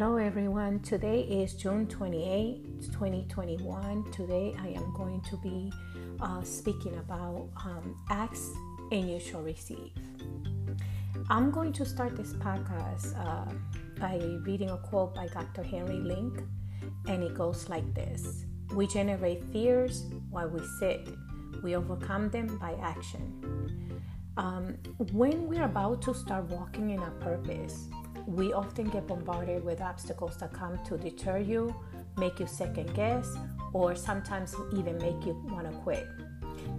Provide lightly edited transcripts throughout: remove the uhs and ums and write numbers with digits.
Hello everyone, today is June 28, 2021. Today I am going to be speaking about Ask and You Shall Receive. I'm going to start this podcast by reading a quote by Dr. Henry Link, and it goes like this. We generate fears while we sit. We overcome them by action. When we're about to start walking in our purpose, we often get bombarded with obstacles that come to deter you, make you second guess, or sometimes even make you want to quit.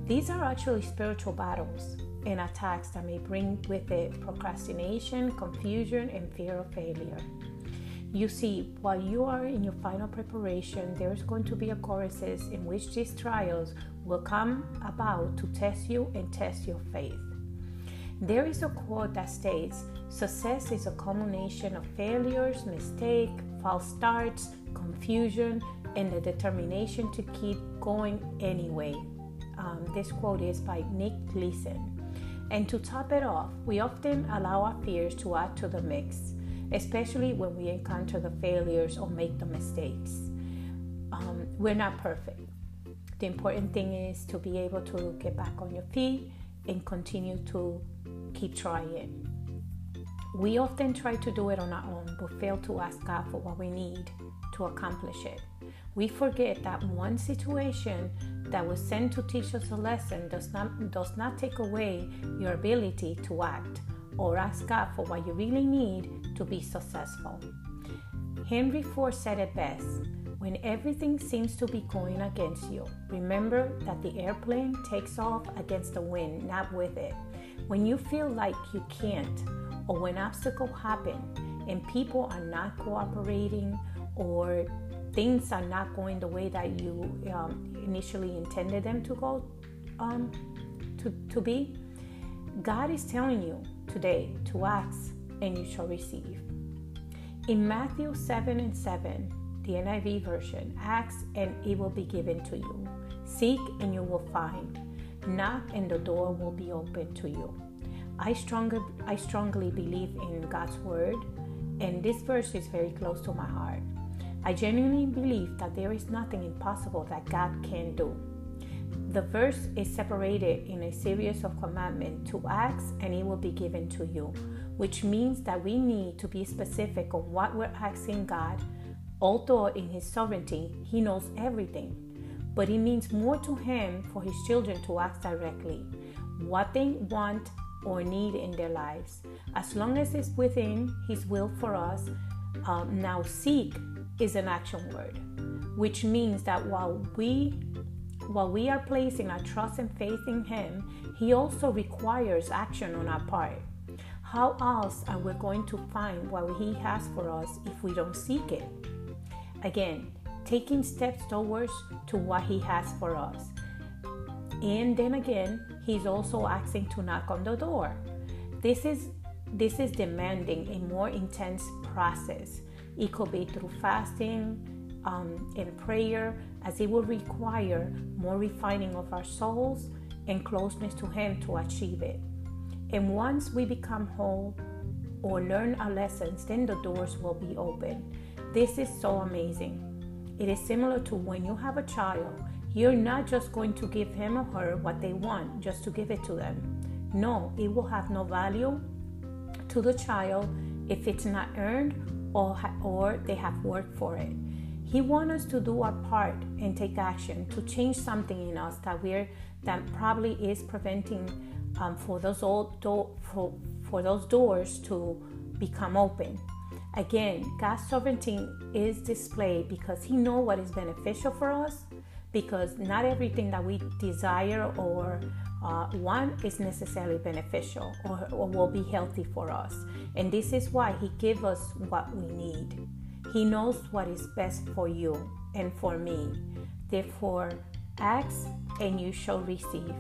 These are actually spiritual battles and attacks that may bring with it procrastination, confusion, and fear of failure. You see, while you are in your final preparation, there is going to be a chorus in which these trials will come about to test you and test your faith. There is a quote that states, success is a culmination of failures, mistake, false starts, confusion, and the determination to keep going anyway. This quote is by Nick Leeson. And to top it off, we often allow our fears to add to the mix, especially when we encounter the failures or make the mistakes. We're not perfect. The important thing is to be able to get back on your feet and continue to keep trying. We often try to do it on our own, but fail to ask God for what we need to accomplish it. We forget that one situation that was sent to teach us a lesson does not take away your ability to act or ask God for what you really need to be successful. Henry Ford said it best, when everything seems to be going against you, remember that the airplane takes off against the wind, not with it. When you feel like you can't, or when obstacles happen and people are not cooperating or things are not going the way that you initially intended them to go to be, God is telling you today to ask and you shall receive. In Matthew 7:7, the NIV version, ask and it will be given to you. Seek and you will find. Knock and the door will be opened to you. I strongly believe in God's word, and this verse is very close to my heart. I genuinely believe that there is nothing impossible that God can do. The verse is separated in a series of commandments to ask and it will be given to you, which means that we need to be specific on what we're asking God. Although in His sovereignty, He knows everything, but it means more to Him for His children to ask directly what they want or need in their lives. As long as it's within His will for us, now seek is an action word, which means that while we are placing our trust and faith in Him, He also requires action on our part. How else are we going to find what He has for us if we don't seek it? Again, taking steps towards to what He has for us. And then again, He's also asking to knock on the door. This is demanding a more intense process. It could be through fasting and prayer, as it will require more refining of our souls and closeness to Him to achieve it. And once we become whole or learn our lessons, then the doors will be open. This is so amazing. It is similar to when you have a child. You're not just going to give him or her what they want just to give it to them. No, it will have no value to the child if it's not earned or they have worked for it. He wants us to do our part and take action to change something in us that probably is preventing for those doors to become open. Again, God's sovereignty is displayed because He knows what is beneficial for us, because not everything that we desire or want is necessarily beneficial or will be healthy for us. And this is why He gives us what we need. He knows what is best for you and for me. Therefore, ask and you shall receive.